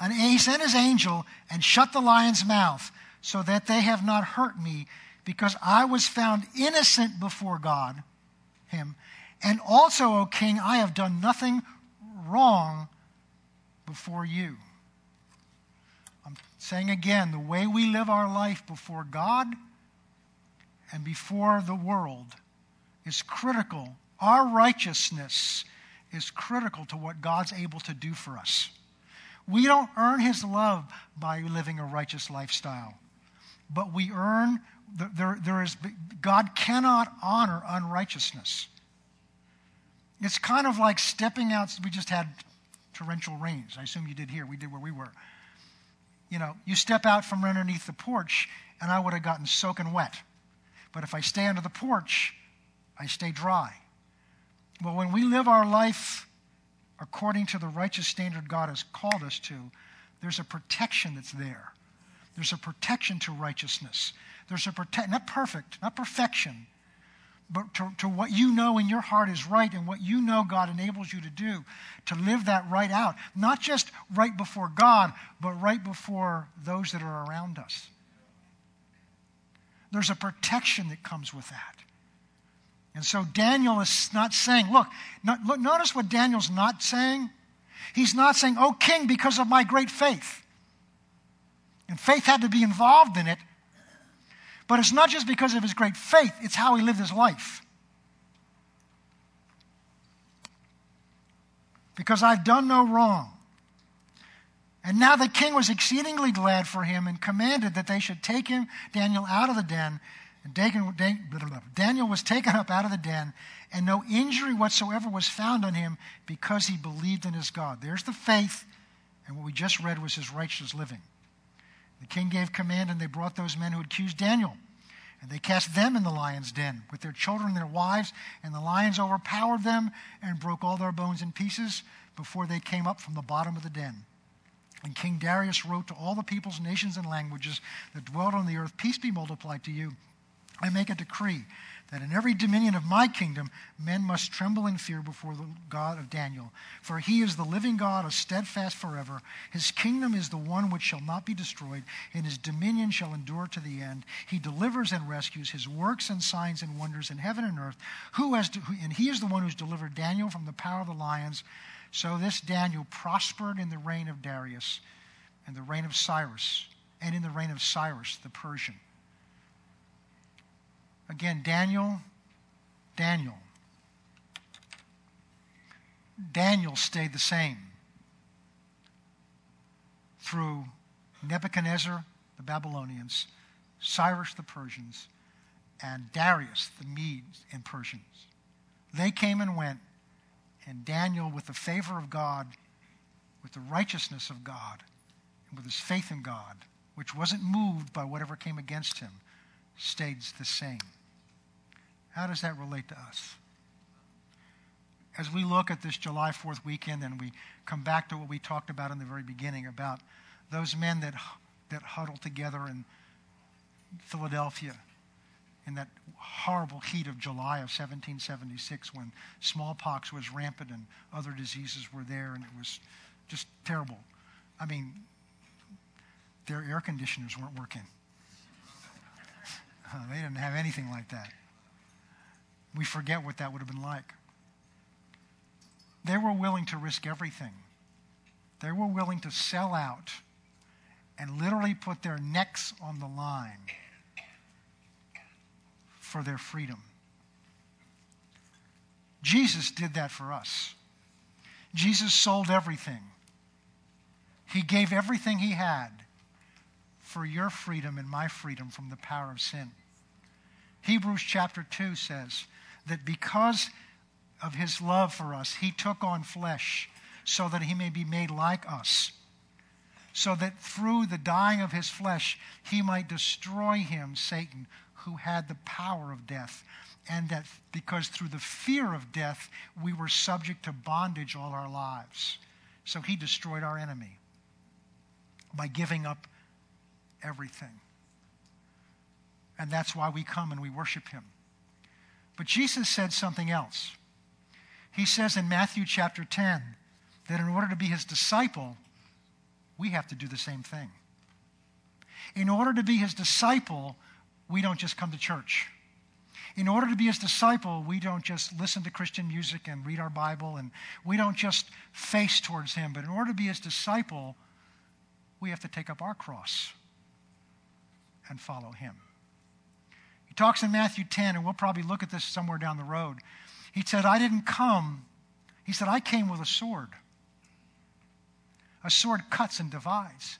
it, He sent His angel and shut the lion's mouth so that they have not hurt me, because I was found innocent before God, Him. And also, O king, I have done nothing wrong before you. I'm saying again, the way we live our life before God and before the world is critical. Our righteousness is critical to what God's able to do for us. We don't earn His love by living a righteous lifestyle, but we earn. God cannot honor unrighteousness. It's kind of like stepping out. We just had torrential rains. I assume you did here. We did where we were. You know, you step out from underneath the porch, and I would have gotten soaking wet. But if I stay under the porch, I stay dry. Well, when we live our life according to the righteous standard God has called us to, there's a protection that's there. There's a protection to righteousness. There's a protection, not perfect, not perfection, but to what you know in your heart is right, and what you know God enables you to do, to live that right out. Not just right before God, but right before those that are around us. There's a protection that comes with that. And so Daniel is not saying, look, notice what Daniel's not saying. He's not saying, oh, king, because of my great faith. And faith had to be involved in it. But it's not just because of his great faith, it's how he lived his life. Because I've done no wrong. And now the king was exceedingly glad for him and commanded that they should take him, Daniel, out of the den. Daniel was taken up out of the den, and no injury whatsoever was found on him, because he believed in his God. There's the faith, and what we just read was his righteous living. The king gave command, and they brought those men who had accused Daniel, and they cast them in the lion's den with their children and their wives, and the lions overpowered them and broke all their bones in pieces before they came up from the bottom of the den. And King Darius wrote to all the peoples, nations, and languages that dwelt on the earth, peace be multiplied to you. I make a decree that in every dominion of my kingdom, men must tremble in fear before the God of Daniel. For He is the living God, steadfast forever. His kingdom is the one which shall not be destroyed, and His dominion shall endure to the end. He delivers and rescues. His works and signs and wonders in heaven and earth. And He is the one who's delivered Daniel from the power of the lions. So this Daniel prospered in the reign of Darius and the reign of Cyrus, and in the reign of Cyrus the Persian. Again, Daniel stayed the same through Nebuchadnezzar, the Babylonians, Cyrus, the Persians, and Darius, the Medes and Persians. They came and went, and Daniel, with the favor of God, with the righteousness of God, and with his faith in God, which wasn't moved by whatever came against him, stayed the same. How does that relate to us? As we look at this July 4th weekend and we come back to what we talked about in the very beginning about those men that huddled together in Philadelphia in that horrible heat of July of 1776 when smallpox was rampant and other diseases were there and it was just terrible. I mean, their air conditioners weren't working. They didn't have anything like that. We forget what that would have been like. They were willing to risk everything. They were willing to sell out and literally put their necks on the line for their freedom. Jesus did that for us. Jesus sold everything. He gave everything he had for your freedom and my freedom from the power of sin. Hebrews chapter 2 says that because of his love for us, he took on flesh so that he may be made like us, so that through the dying of his flesh, he might destroy him, Satan, who had the power of death, and that because through the fear of death, we were subject to bondage all our lives. So he destroyed our enemy by giving up everything. And that's why we come and we worship him. But Jesus said something else. He says in Matthew chapter 10 that in order to be his disciple, we have to do the same thing. In order to be his disciple, we don't just come to church. In order to be his disciple, we don't just listen to Christian music and read our Bible, and we don't just face towards him. But in order to be his disciple, we have to take up our cross and follow him. He talks in Matthew 10, and we'll probably look at this somewhere down the road. He said, I came with a sword. A sword cuts and divides.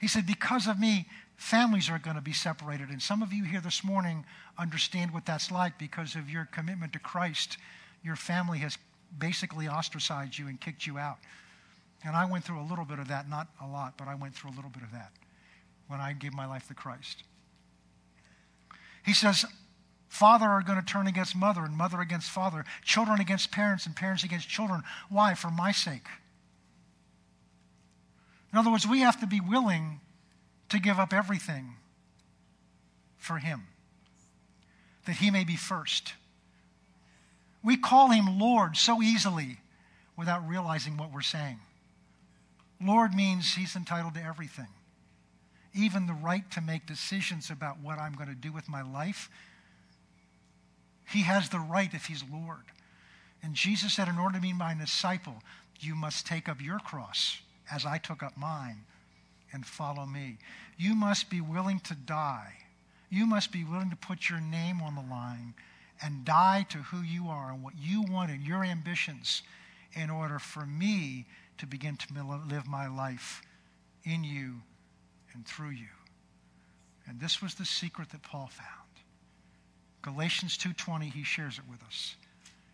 He said, because of me, families are going to be separated. And some of you here this morning understand what that's like because of your commitment to Christ. Your family has basically ostracized you and kicked you out. And I went through a little bit of that, not a lot, but I went through a little bit of that when I gave my life to Christ. He says, father are going to turn against mother and mother against father, children against parents and parents against children. Why? For my sake. In other words, we have to be willing to give up everything for him, that he may be first. We call him Lord so easily without realizing what we're saying. Lord means he's entitled to everything, even the right to make decisions about what I'm going to do with my life. He has the right if he's Lord. And Jesus said, in order to be my disciple, you must take up your cross as I took up mine and follow me. You must be willing to die. You must be willing to put your name on the line and die to who you are and what you want and your ambitions in order for me to begin to live my life in you and through you. And this was the secret that Paul found. Galatians 2:20, he shares it with us.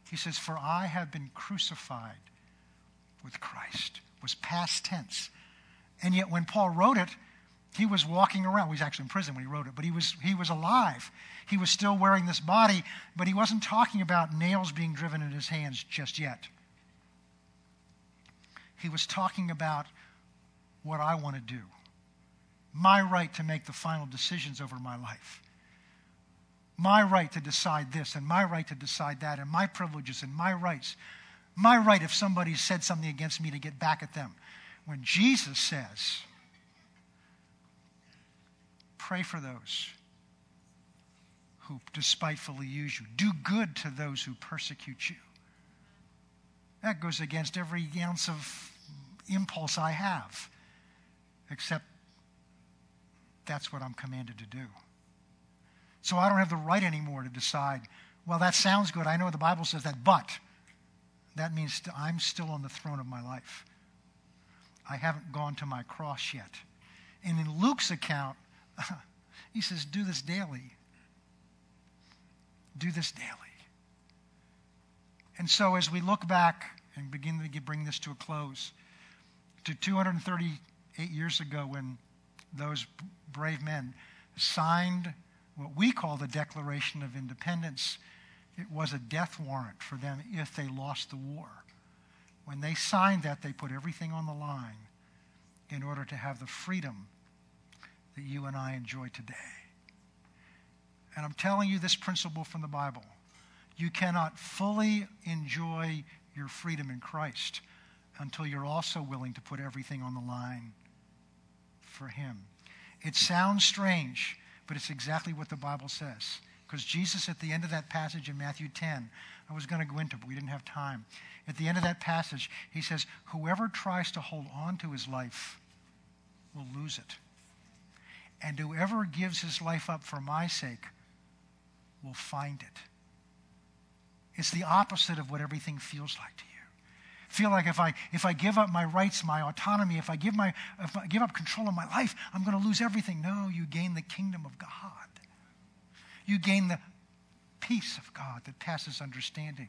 He says, for I have been crucified with Christ. Was past tense. And yet when Paul wrote it, he was walking around. Well, he was actually in prison when he wrote it, but he was alive. He was still wearing this body, but he wasn't talking about nails being driven in his hands just yet. He was talking about what I want to do, my right to make the final decisions over my life, my right to decide this and my right to decide that and my privileges and my rights. My right, if somebody said something against me, to get back at them. When Jesus says, pray for those who despitefully use you. Do good to those who persecute you. That goes against every ounce of impulse I have, except that's what I'm commanded to do. So I don't have the right anymore to decide, well, that sounds good. I know the Bible says that, but that means I'm still on the throne of my life. I haven't gone to my cross yet. And in Luke's account, he says, do this daily. Do this daily. And so as we look back and begin to bring this to a close, to 238 years ago when those brave men signed what we call the Declaration of Independence, it was a death warrant for them if they lost the war. When they signed that, they put everything on the line in order to have the freedom that you and I enjoy today. And I'm telling you this principle from the Bible. You cannot fully enjoy your freedom in Christ until you're also willing to put everything on the line for Him. It sounds strange, but it's exactly what the Bible says. Because Jesus, at the end of that passage in Matthew 10, I was going to go into it, but we didn't have time. At the end of that passage, He says, whoever tries to hold on to his life will lose it. And whoever gives his life up for my sake will find it. It's the opposite of what everything feels like to you. Feel like if I give up my rights, my autonomy, if I give up control of my life, I'm going to lose everything. No, you gain the kingdom of God. You gain the peace of God that passes understanding.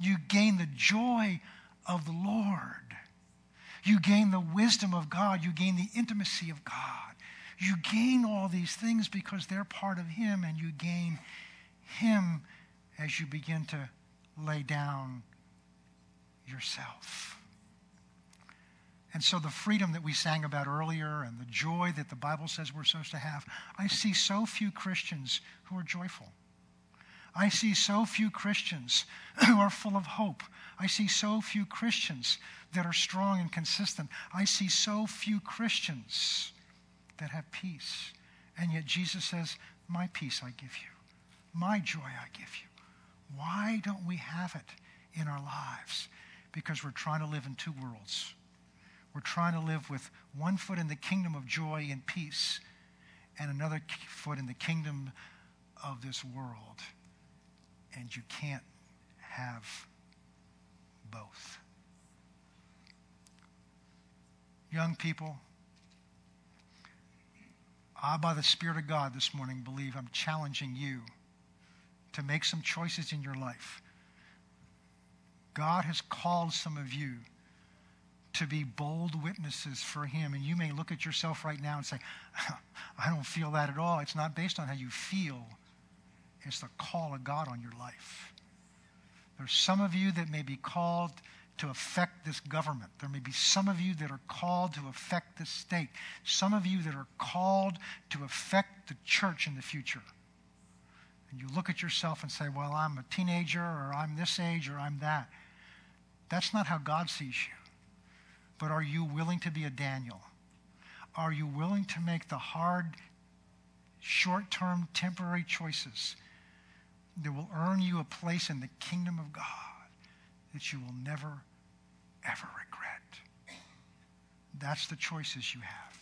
You gain the joy of the Lord. You gain the wisdom of God. You gain the intimacy of God. You gain all these things because they're part of Him, and you gain Him as you begin to lay down yourself. And so the freedom that we sang about earlier and the joy that the Bible says we're supposed to have, I see so few Christians who are joyful. I see so few Christians who are full of hope. I see so few Christians that are strong and consistent. I see so few Christians that have peace. And yet Jesus says, my peace I give you. My joy I give you. Why don't we have it in our lives? Because we're trying to live in two worlds. We're trying to live with one foot in the kingdom of joy and peace and another foot in the kingdom of this world. And you can't have both. Young people, I, by the Spirit of God this morning, believe I'm challenging you to make some choices in your life. God has called some of you to be bold witnesses for Him. And you may look at yourself right now and say, I don't feel that at all. It's not based on how you feel. It's the call of God on your life. There's some of you that may be called to affect this government. There may be some of you that are called to affect this state. Some of you that are called to affect the church in the future. And you look at yourself and say, well, I'm a teenager, or I'm this age, or I'm that. That's not how God sees you. But are you willing to be a Daniel? Are you willing to make the hard, short-term, temporary choices that will earn you a place in the kingdom of God that you will never, ever regret? That's the choices you have.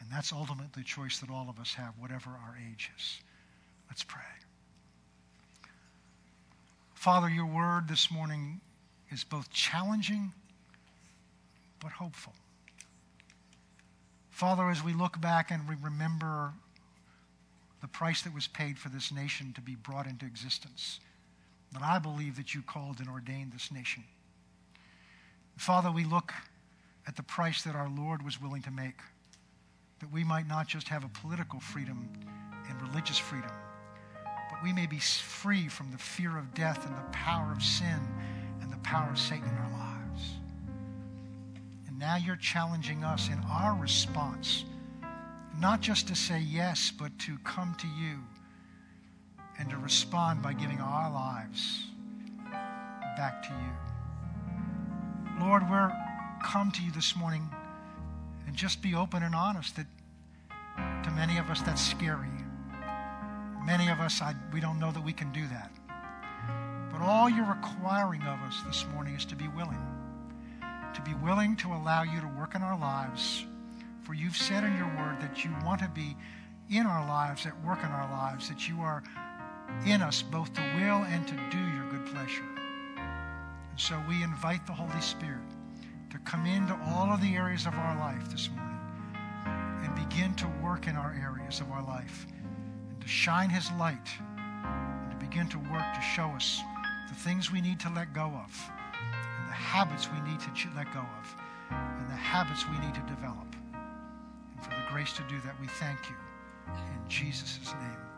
And that's ultimately the choice that all of us have, whatever our age is. Let's pray. Father, your word this morning is both challenging but hopeful. Father, as we look back and we remember the price that was paid for this nation to be brought into existence, that I believe that you called and ordained this nation. Father, we look at the price that our Lord was willing to make, that we might not just have a political freedom and religious freedom, but we may be free from the fear of death and the power of sin and the power of Satan in our lives. And now you're challenging us in our response, not just to say yes, but to come to you and to respond by giving our lives back to you. Lord, we're come to you this morning, and just be open and honest that to many of us that's scary. Many of us, we don't know that we can do that. But all you're requiring of us this morning is to be willing to allow you to work in our lives, for you've said in your word that you want to be in our lives, at work in our lives, that you are in us both to will and to do your good pleasure. And so we invite the Holy Spirit to come into all of the areas of our life this morning and begin to work in our areas of our life and to shine His light and to begin to work to show us the things we need to let go of, and the habits we need to let go of, and the habits we need to develop. And for the grace to do that, we thank you in Jesus' name.